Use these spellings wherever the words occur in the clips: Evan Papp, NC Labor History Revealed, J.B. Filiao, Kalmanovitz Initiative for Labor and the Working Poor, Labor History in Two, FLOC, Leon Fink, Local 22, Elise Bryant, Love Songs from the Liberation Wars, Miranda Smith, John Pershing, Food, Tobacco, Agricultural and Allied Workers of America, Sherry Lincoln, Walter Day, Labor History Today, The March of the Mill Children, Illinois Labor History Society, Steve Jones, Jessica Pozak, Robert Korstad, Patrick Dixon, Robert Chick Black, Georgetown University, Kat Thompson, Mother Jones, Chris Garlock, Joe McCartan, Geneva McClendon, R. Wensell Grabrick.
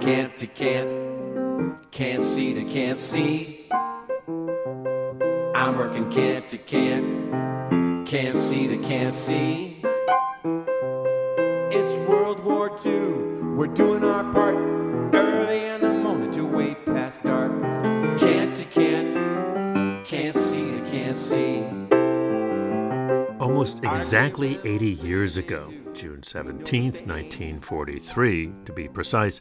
can't see to can't see. I'm working can't see to can't see. It's World War II, we're doing our part, early in the morning to way past dark. Can't see to can't see. Almost exactly 80 years ago, June 17, 1943, to be precise,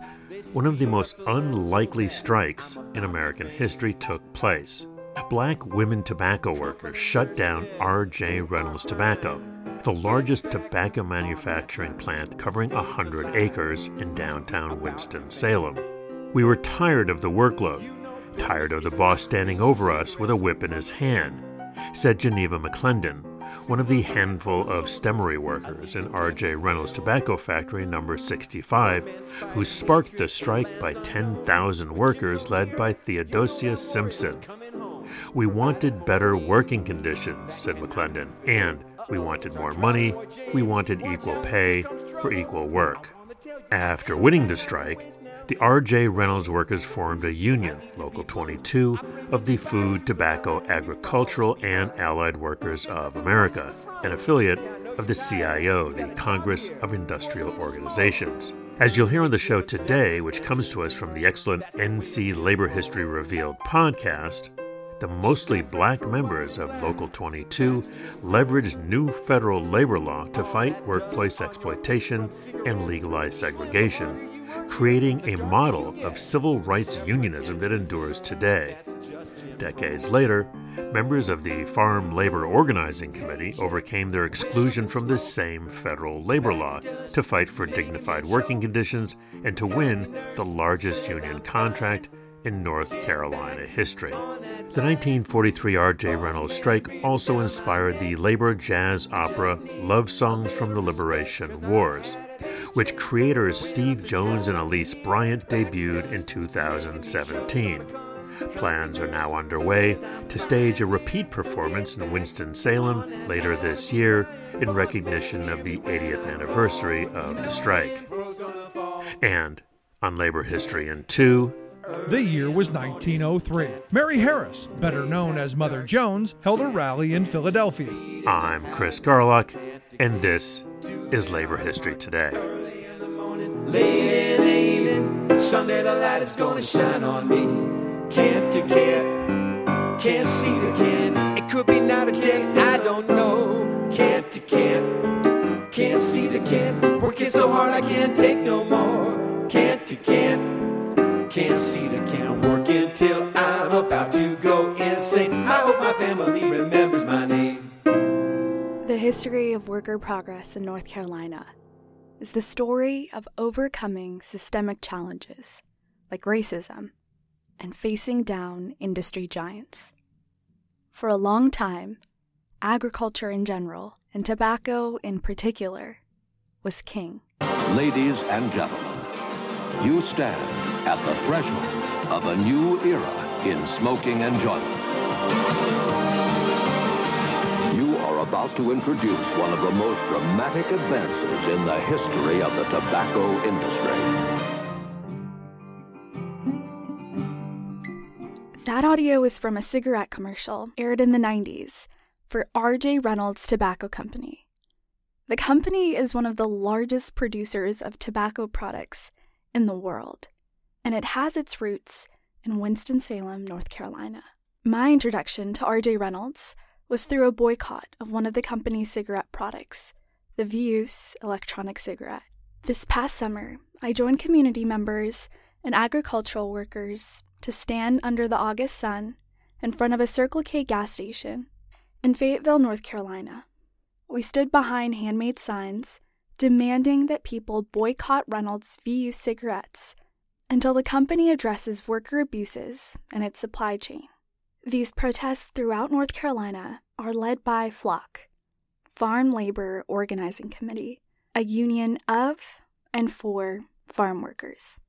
one of the most unlikely strikes in American history took place. Black women tobacco workers shut down R.J. Reynolds Tobacco, the largest tobacco manufacturing plant covering 100 acres in downtown Winston-Salem. We were tired of the workload, tired of the boss standing over us with a whip in his hand, said Geneva McClendon, one of the handful of stemmery workers in R.J. Reynolds Tobacco Factory No. 65, who sparked the strike by 10,000 workers led by Theodosia Simpson. We wanted better working conditions, said McClendon, and we wanted more money, we wanted equal pay for equal work. After winning the strike, the R.J. Reynolds workers formed a union, Local 22, of the Food, Tobacco, Agricultural and Allied Workers of America, an affiliate of the CIO, the Congress of Industrial Organizations. As you'll hear on the show today, which comes to us from the excellent NC Labor History Revealed podcast, the mostly black members of Local 22 leveraged new federal labor law to fight workplace exploitation and legalize segregation, creating a model of civil rights unionism that endures today. Decades later, members of the Farm Labor Organizing Committee overcame their exclusion from this same federal labor law to fight for dignified working conditions and to win the largest union contract in North Carolina history. The 1943 R.J. Reynolds strike also inspired the labor jazz opera Love Songs from the Liberation Wars, which creators Steve Jones and Elise Bryant debuted in 2017. Plans are now underway to stage a repeat performance in Winston-Salem later this year in recognition of the 80th anniversary of the strike. And on Labor History in 2, the year was 1903. Mary Harris, better known as Mother Jones, held a rally in Philadelphia. I'm Chris Garlock, and this is Labor History Today. Early in the morning, late in the evening, someday the light is gonna shine on me. Can't see the can't. It could be not a day, I don't know. Can't see the can't. Working so hard I can't take no more. Can't see the can. I'm working till I'm about to go insane. I hope my family remembers my name. The history of worker progress in North Carolina is the story of overcoming systemic challenges like racism and facing down industry giants. For a long time, agriculture in general and tobacco in particular was king. Ladies and gentlemen, you stand at the threshold of a new era in smoking enjoyment. You are about to introduce one of the most dramatic advances in the history of the tobacco industry. That audio is from a cigarette commercial aired in the 90s for R.J. Reynolds Tobacco Company. The company is one of the largest producers of tobacco products in the world, and it has its roots in Winston-Salem, North Carolina. My introduction to R.J. Reynolds was through a boycott of one of the company's cigarette products, the Vuse electronic cigarette. This past summer, I joined community members and agricultural workers to stand under the August sun in front of a Circle K gas station in Fayetteville, North Carolina. We stood behind handmade signs demanding that people boycott Reynolds Vuse cigarettes until the company addresses worker abuses in its supply chain. These protests throughout North Carolina are led by FLOC, Farm Labor Organizing Committee, a union of and for farm workers.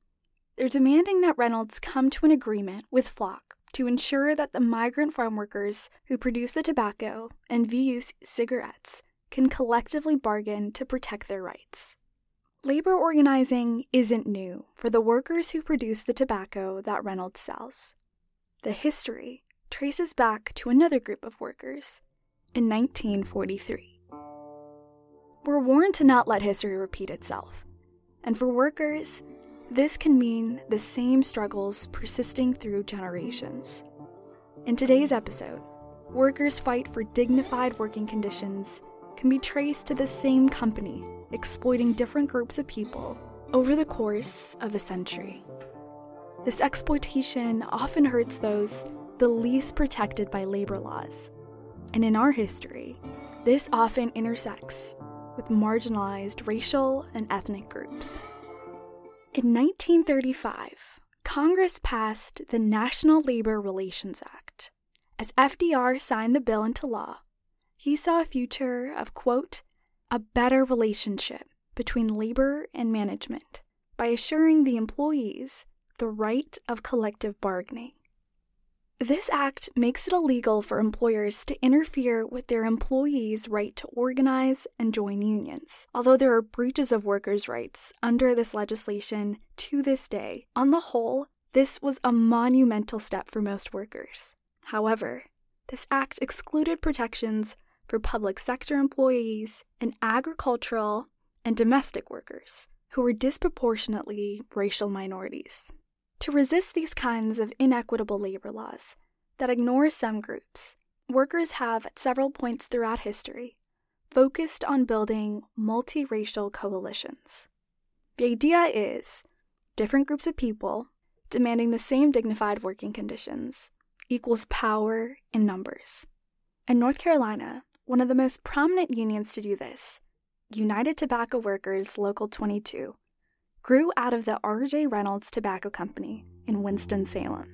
They're demanding that Reynolds come to an agreement with FLOC to ensure that the migrant farm workers who produce the tobacco and VU cigarettes can collectively bargain to protect their rights. Labor organizing isn't new for the workers who produce the tobacco that Reynolds sells. The history traces back to another group of workers in 1943. We're warned to not let history repeat itself, and for workers, this can mean the same struggles persisting through generations. In today's episode, workers' fight for dignified working conditions can be traced to the same company exploiting different groups of people over the course of a century. This exploitation often hurts those the least protected by labor laws, and in our history, this often intersects with marginalized racial and ethnic groups. In 1935, Congress passed the National Labor Relations Act. As FDR signed the bill into law, he saw a future of, quote, a better relationship between labor and management by assuring the employees the right of collective bargaining. This act makes it illegal for employers to interfere with their employees' right to organize and join unions, although there are breaches of workers' rights under this legislation to this day. On the whole, this was a monumental step for most workers. However, this act excluded protections for public sector employees and agricultural and domestic workers, who were disproportionately racial minorities. To resist these kinds of inequitable labor laws that ignore some groups, workers have, at several points throughout history, focused on building multiracial coalitions. The idea is different groups of people demanding the same dignified working conditions equals power in numbers. In North Carolina, one of the most prominent unions to do this, United Tobacco Workers Local 22, grew out of the R.J. Reynolds Tobacco Company in Winston-Salem.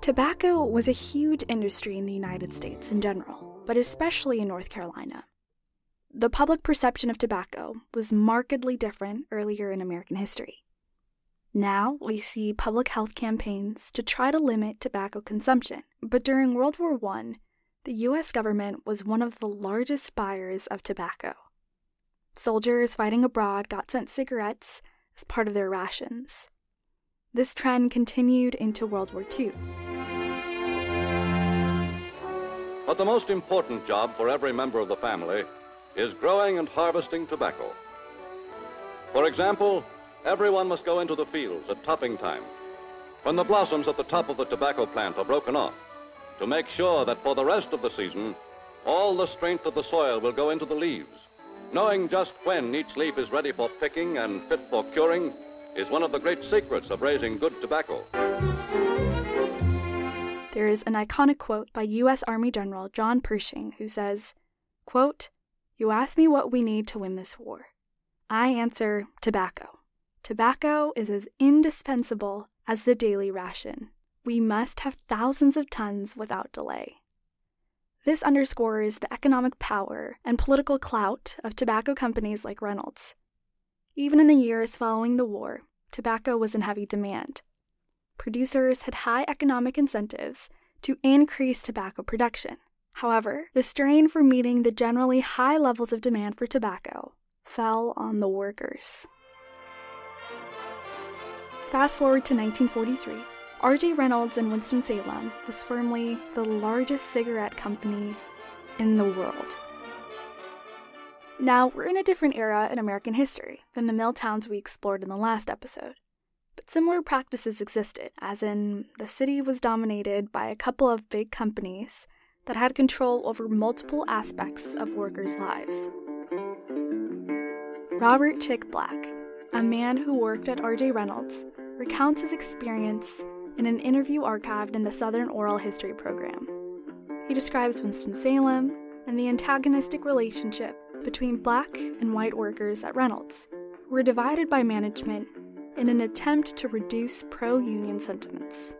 Tobacco was a huge industry in the United States in general, but especially in North Carolina. The public perception of tobacco was markedly different earlier in American history. Now we see public health campaigns to try to limit tobacco consumption, but during World War I, the U.S. government was one of the largest buyers of tobacco. Soldiers fighting abroad got sent cigarettes as part of their rations. This trend continued into World War II. But the most important job for every member of the family is growing and harvesting tobacco. For example, everyone must go into the fields at topping time, when the blossoms at the top of the tobacco plant are broken off, to make sure that for the rest of the season, all the strength of the soil will go into the leaves. Knowing just when each leaf is ready for picking and fit for curing is one of the great secrets of raising good tobacco. There is an iconic quote by U.S. Army General John Pershing, who says, quote, "You ask me what we need to win this war. I answer, tobacco. Tobacco is as indispensable as the daily ration. We must have thousands of tons without delay." This underscores the economic power and political clout of tobacco companies like Reynolds. Even in the years following the war, tobacco was in heavy demand. Producers had high economic incentives to increase tobacco production. However, the strain for meeting the generally high levels of demand for tobacco fell on the workers. Fast forward to 1943. R.J. Reynolds in Winston-Salem was firmly the largest cigarette company in the world. Now, we're in a different era in American history than the mill towns we explored in the last episode, but similar practices existed, as in the city was dominated by a couple of big companies that had control over multiple aspects of workers' lives. Robert Chick Black, a man who worked at R.J. Reynolds, recounts his experience in an interview archived in the Southern Oral History program. He describes Winston-Salem and the antagonistic relationship between black and white workers at Reynolds, who were divided by management in an attempt to reduce pro-union sentiments.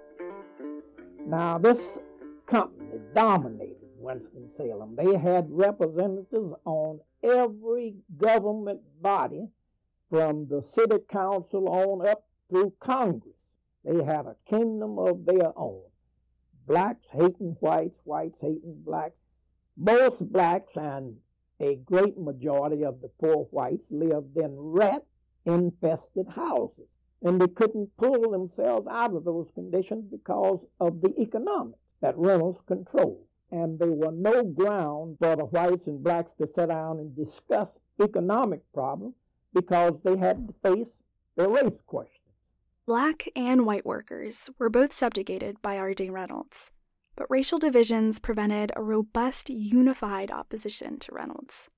Now, this company dominated Winston-Salem. They had representatives on every government body, from the city council on up through Congress. They had a kingdom of their own. Blacks hating whites, whites hating blacks. Most blacks and a great majority of the poor whites lived in rat-infested houses, and they couldn't pull themselves out of those conditions because of the economics that Reynolds controlled. And there were no ground for the whites and blacks to sit down and discuss economic problems because they had to face the race question. Black and white workers were both subjugated by R.J. Reynolds, but racial divisions prevented a robust, unified opposition to Reynolds.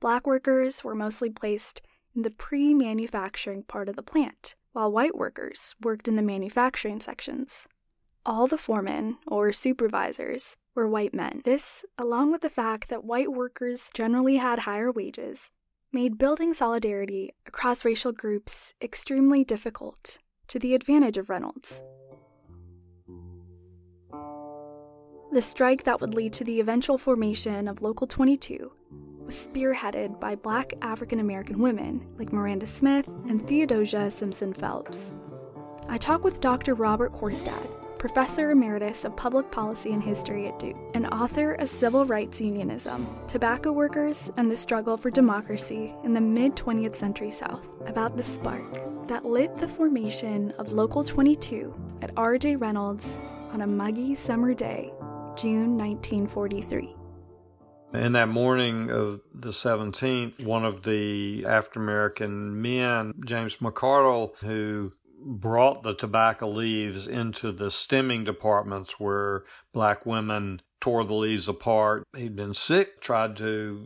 Black workers were mostly placed in the pre-manufacturing part of the plant, while white workers worked in the manufacturing sections. All the foremen, or supervisors, were white men. This, along with the fact that white workers generally had higher wages, made building solidarity across racial groups extremely difficult, to the advantage of Reynolds. The strike that would lead to the eventual formation of Local 22 was spearheaded by Black African-American women like Miranda Smith and Theodosia Simpson Phelps. I talk with Dr. Robert Korstad, Professor Emeritus of Public Policy and History at Duke, and author of Civil Rights Unionism, Tobacco Workers and the Struggle for Democracy in the Mid-20th Century South, about the spark that lit the formation of Local 22 at R.J. Reynolds on a muggy summer day, June 1943. In that morning of the 17th, one of the African-American men, James McCartell, who brought the tobacco leaves into the stemming departments where black women tore the leaves apart. He'd been sick, tried to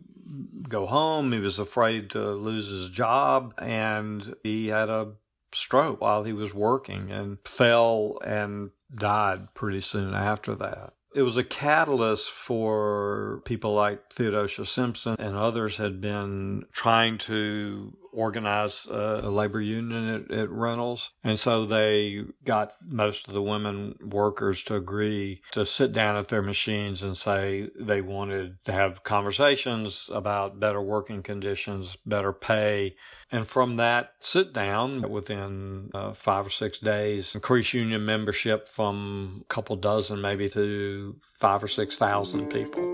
go home. He was afraid to lose his job, and he had a stroke while he was working and fell and died pretty soon after that. It was a catalyst for people like Theodosia Simpson and others had been trying to organize a labor union at Reynolds. And so they got most of the women workers to agree to sit down at their machines and say they wanted to have conversations about better working conditions, better pay. And from that sit down, within 5 or 6 days, increased union membership from a couple dozen maybe to 5,000 or 6,000 people.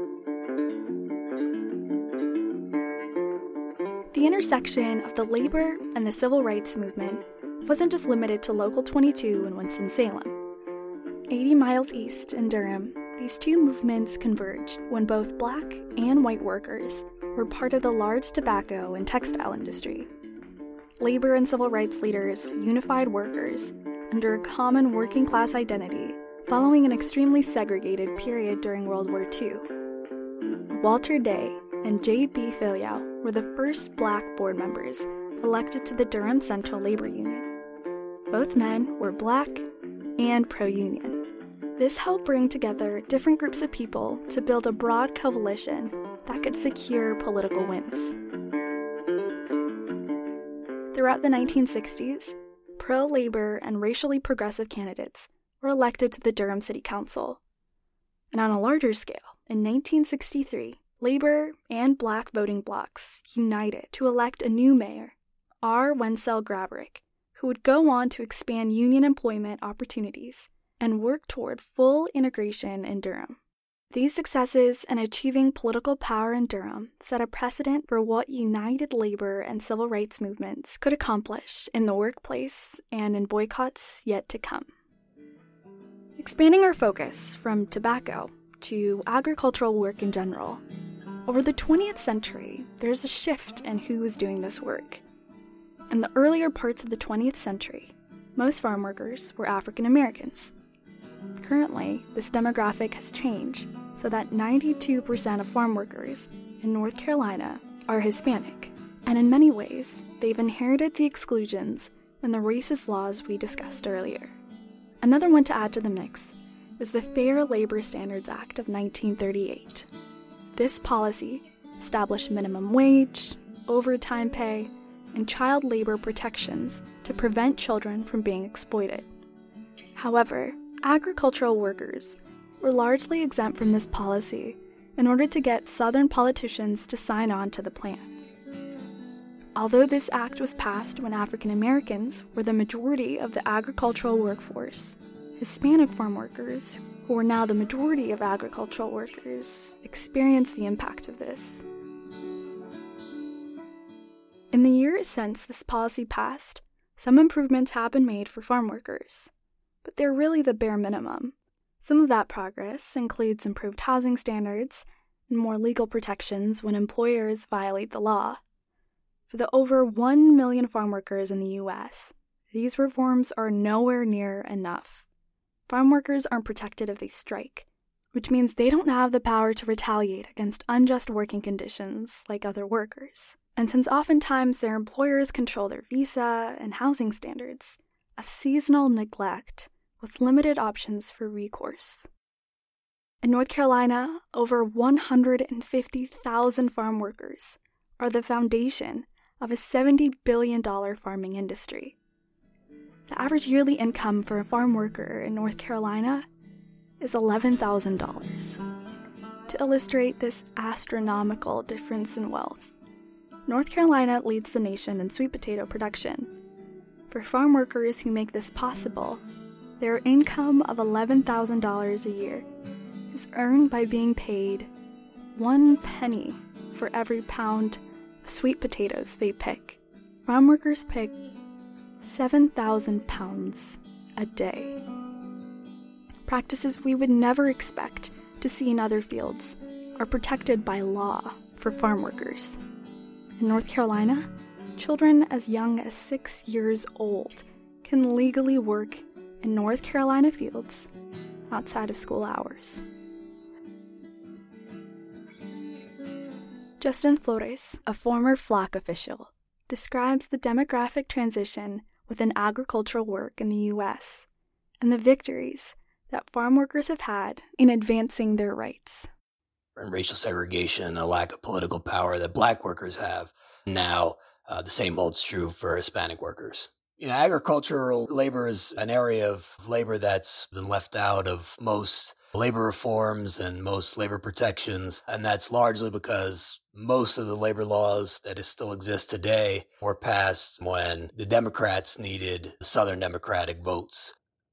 The intersection of the labor and the civil rights movement wasn't just limited to Local 22 in Winston-Salem. 80 miles east in Durham, these two movements converged when both black and white workers were part of the large tobacco and textile industry. Labor and civil rights leaders unified workers under a common working-class identity following an extremely segregated period during World War II. Walter Day and J.B. Filiao were the first black board members elected to the Durham Central Labor Union. Both men were black and pro-union. This helped bring together different groups of people to build a broad coalition that could secure political wins. Throughout the 1960s, pro-labor and racially progressive candidates were elected to the Durham City Council. And on a larger scale, in 1963, labor and black voting blocs united to elect a new mayor, R. Wensell Grabrick, who would go on to expand union employment opportunities and work toward full integration in Durham. These successes in achieving political power in Durham set a precedent for what united labor and civil rights movements could accomplish in the workplace and in boycotts yet to come. Expanding our focus from tobacco to agricultural work in general, over the 20th century, there's a shift in who was doing this work. In the earlier parts of the 20th century, most farm workers were African Americans. Currently, this demographic has changed so that 92% of farm workers in North Carolina are Hispanic, and in many ways, they've inherited the exclusions and the racist laws we discussed earlier. Another one to add to the mix is the Fair Labor Standards Act of 1938. This policy established minimum wage, overtime pay, and child labor protections to prevent children from being exploited. However, agricultural workers were largely exempt from this policy in order to get Southern politicians to sign on to the plan. Although this act was passed when African Americans were the majority of the agricultural workforce, Hispanic farm workers, who are now the majority of agricultural workers, experienced the impact of this. In the years since this policy passed, some improvements have been made for farm workers, but they're really the bare minimum. Some of that progress includes improved housing standards and more legal protections when employers violate the law. For the over 1 million farm workers in the U.S., these reforms are nowhere near enough. Farm workers aren't protected if they strike, which means they don't have the power to retaliate against unjust working conditions like other workers. And since oftentimes their employers control their visa and housing standards, a seasonal neglect with limited options for recourse. In North Carolina, over 150,000 farm workers are the foundation of a $70 billion farming industry. The average yearly income for a farm worker in North Carolina is $11,000. To illustrate this astronomical difference in wealth, North Carolina leads the nation in sweet potato production. For farm workers who make this possible, their income of $11,000 a year is earned by being paid 1 penny for every pound of sweet potatoes they pick. Farm workers pick 7,000 pounds a day. Practices we would never expect to see in other fields are protected by law for farm workers. In North Carolina, children as young as 6 years old can legally work in North Carolina fields outside of school hours. Justin Flores, a former FLOC official, describes the demographic transition within agricultural work in the U.S. and the victories that farm workers have had in advancing their rights. And racial segregation, a lack of political power that black workers have. Now, the same holds true for Hispanic workers. You know, agricultural labor is an area of labor that's been left out of most labor reforms and most labor protections, and that's largely because most of the labor laws that still exist today were passed when the Democrats needed Southern Democratic votes.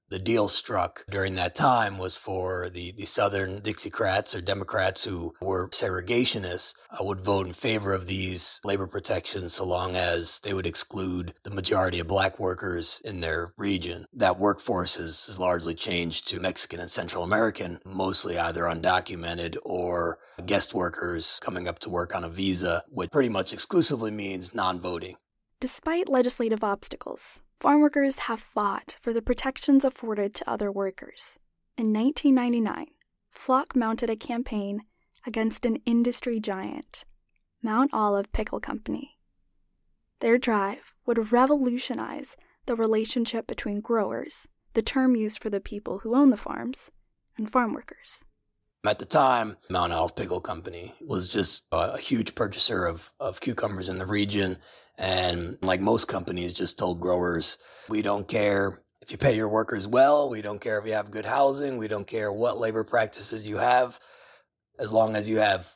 The deal struck during that time was for the Southern Dixiecrats or Democrats who were segregationists would vote in favor of these labor protections so long as they would exclude the majority of black workers in their region. That workforce has largely changed to Mexican and Central American, mostly either undocumented or guest workers coming up to work on a visa, which pretty much exclusively means non-voting. Despite legislative obstacles, farm workers have fought for the protections afforded to other workers. In 1999, FLOC mounted a campaign against an industry giant, Mount Olive Pickle Company. Their drive would revolutionize the relationship between growers, the term used for the people who own the farms, and farm workers. At the time, Mount Olive Pickle Company was just a huge purchaser of cucumbers in the region. And like most companies, just told growers, we don't care if you pay your workers well, we don't care if you have good housing, we don't care what labor practices you have. As long as you have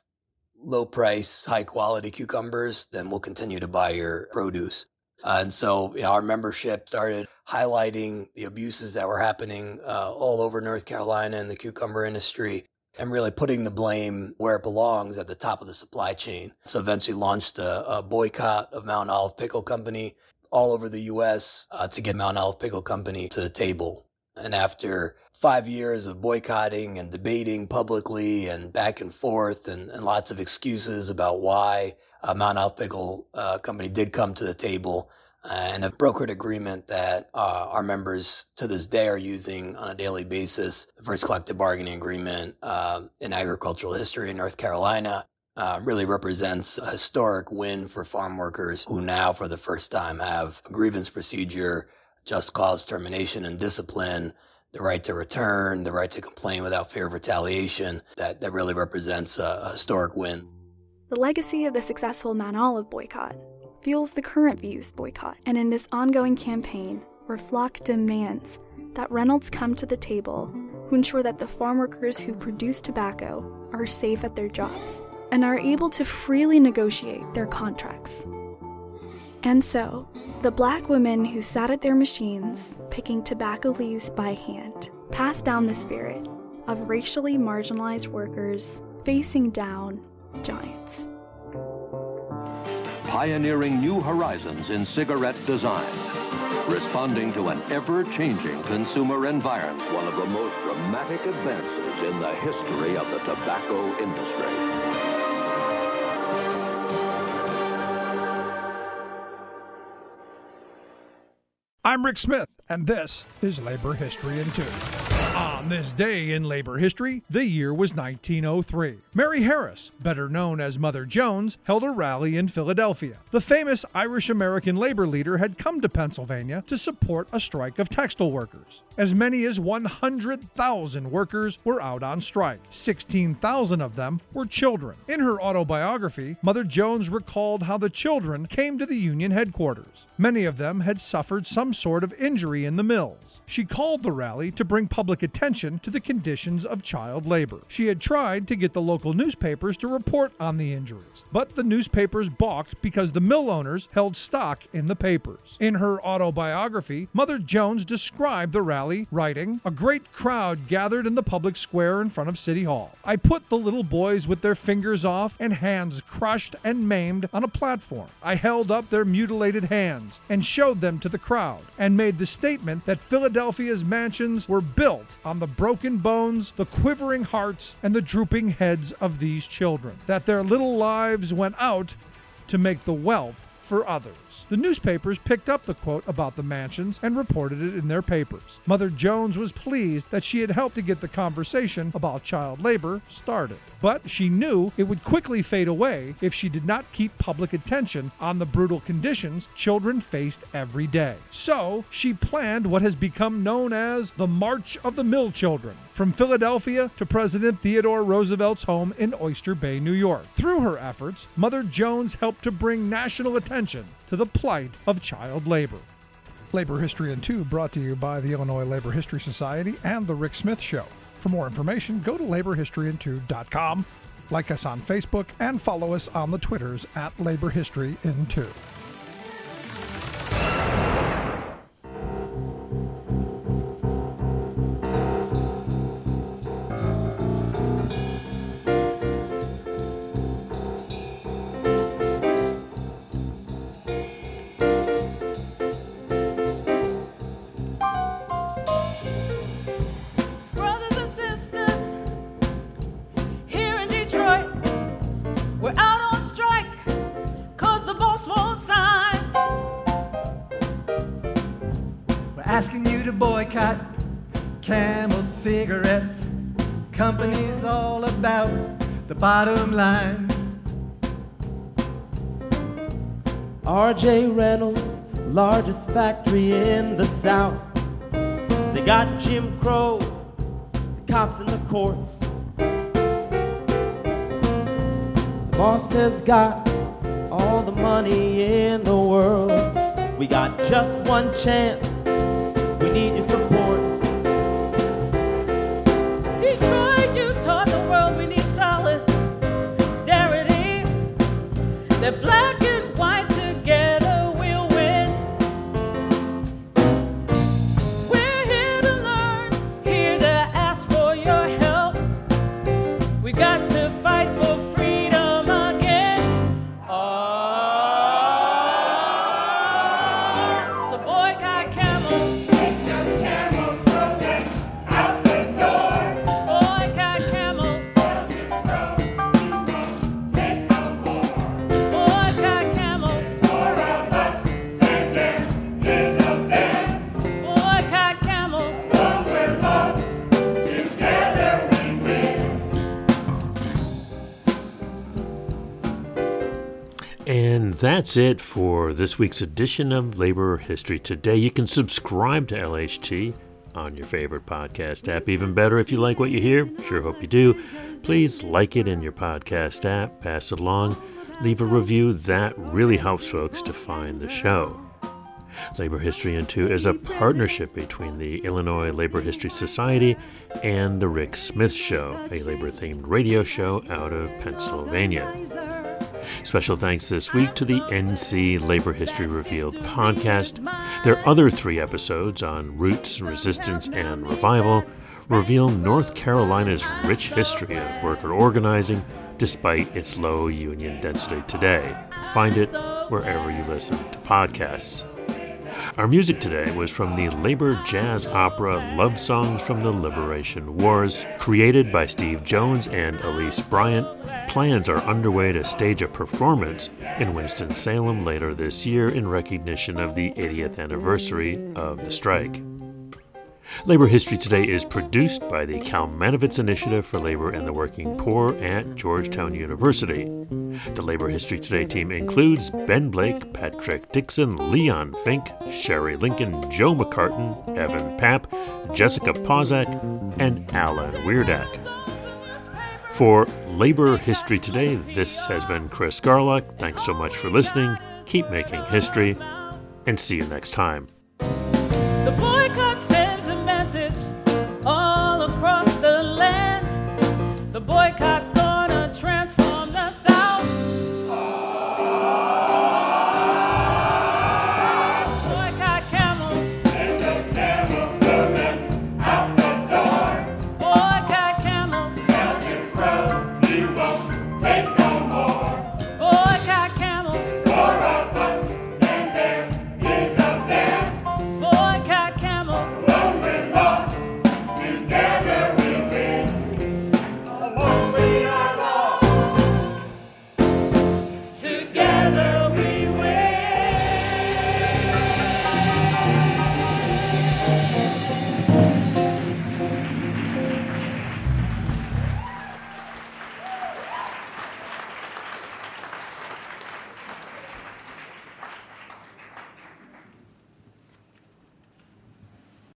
low price, high quality cucumbers, then we'll continue to buy your produce. And so our membership started highlighting the abuses that were happening all over North Carolina in the cucumber industry, and really putting the blame where it belongs at the top of the supply chain. So eventually launched a boycott of Mount Olive Pickle Company all over the U.S. To get Mount Olive Pickle Company to the table. And after 5 years of boycotting and debating publicly and back and forth and lots of excuses about why Mount Olive Pickle Company did come to the table, and a brokered agreement that our members to this day are using on a daily basis, the first collective bargaining agreement in agricultural history in North Carolina, really represents a historic win for farm workers who now for the first time have a grievance procedure, just cause termination and discipline, the right to return, the right to complain without fear of retaliation. That really represents a historic win. The legacy of the successful Mount Olive boycott fuels the current views boycott, and in this ongoing campaign where FLOC demands that Reynolds come to the table to ensure that the farm workers who produce tobacco are safe at their jobs and are able to freely negotiate their contracts. And so, the black women who sat at their machines picking tobacco leaves by hand passed down the spirit of racially marginalized workers facing down giants. pioneering new horizons in cigarette design, responding to an ever-changing consumer environment. One of the most dramatic advances in the history of the tobacco industry. I'm Rick Smith, and this is Labor History in 2. On this day in labor history, the year was 1903. Mary Harris, better known as Mother Jones, held a rally in Philadelphia. The famous Irish-American labor leader had come to Pennsylvania to support a strike of textile workers. As many as 100,000 workers were out on strike. 16,000 of them were children. In her autobiography, Mother Jones recalled how the children came to the union headquarters. Many of them had suffered some sort of injury in the mills. She called the rally to bring public attention to the conditions of child labor. She had tried to get the local newspapers to report on the injuries, but the newspapers balked because the mill owners held stock in the papers. In her autobiography, Mother Jones described the rally, writing, "A great crowd gathered in the public square in front of City Hall. I put the little boys with their fingers off and hands crushed and maimed on a platform. I held up their mutilated hands and showed them to the crowd and made the statement that Philadelphia's mansions were built on the broken bones, the quivering hearts, and the drooping heads of these children, that their little lives went out to make the wealth for others." The newspapers picked up the quote about the mansions and reported it in their papers. Mother Jones was pleased that she had helped to get the conversation about child labor started, but she knew it would quickly fade away if she did not keep public attention on the brutal conditions children faced every day. So she planned what has become known as the March of the Mill Children, from Philadelphia to President Theodore Roosevelt's home in Oyster Bay, New York. Through her efforts, Mother Jones helped to bring national attention to the plight of child labor. Labor History in 2 brought to you by the Illinois Labor History Society and The Rick Smith Show. For more information, go to laborhistoryin2.com, like us on Facebook, and follow us on the Twitters at Labor History in 2. Company's all about the bottom line. R.J. Reynolds, largest factory in the South. They got Jim Crow, the cops in the courts. The boss has got all the money in the world. We got just one chance, we need your support. Black and white together we'll win. We're here to learn, here to ask for your help. We got to fight for freedom again. So boycott camels. Take those camels from them, out the door. Boycott camels. Take no more. And that's it for this week's edition of Labor History Today. You can subscribe to LHT on your favorite podcast app. Even better, if you like what you hear, sure hope you do, please like it in your podcast app, pass it along, leave a review. That really helps folks to find the show. Labor History in 2 is a partnership between the Illinois Labor History Society and The Rick Smith Show, a labor-themed radio show out of Pennsylvania. Special thanks this week to the NC Labor History Revealed podcast. Their other 3 episodes on roots, resistance, and revival reveal North Carolina's rich history of worker organizing despite its low union density today. Find it wherever you listen to podcasts. Our music today was from the labor jazz opera Love Songs from the Liberation Wars, created by Steve Jones and Elise Bryant. Plans are underway to stage a performance in Winston-Salem later this year in recognition of the 80th anniversary of the strike. Labor History Today is produced by the Kalmanovitz Initiative for Labor and the Working Poor at Georgetown University. The Labor History Today team includes Ben Blake, Patrick Dixon, Leon Fink, Sherry Lincoln, Joe McCartan, Evan Papp, Jessica Pozak, and Alan Weirdak. For Labor History Today, this has been Chris Garlock. Thanks so much for listening. Keep making history, and see you next time.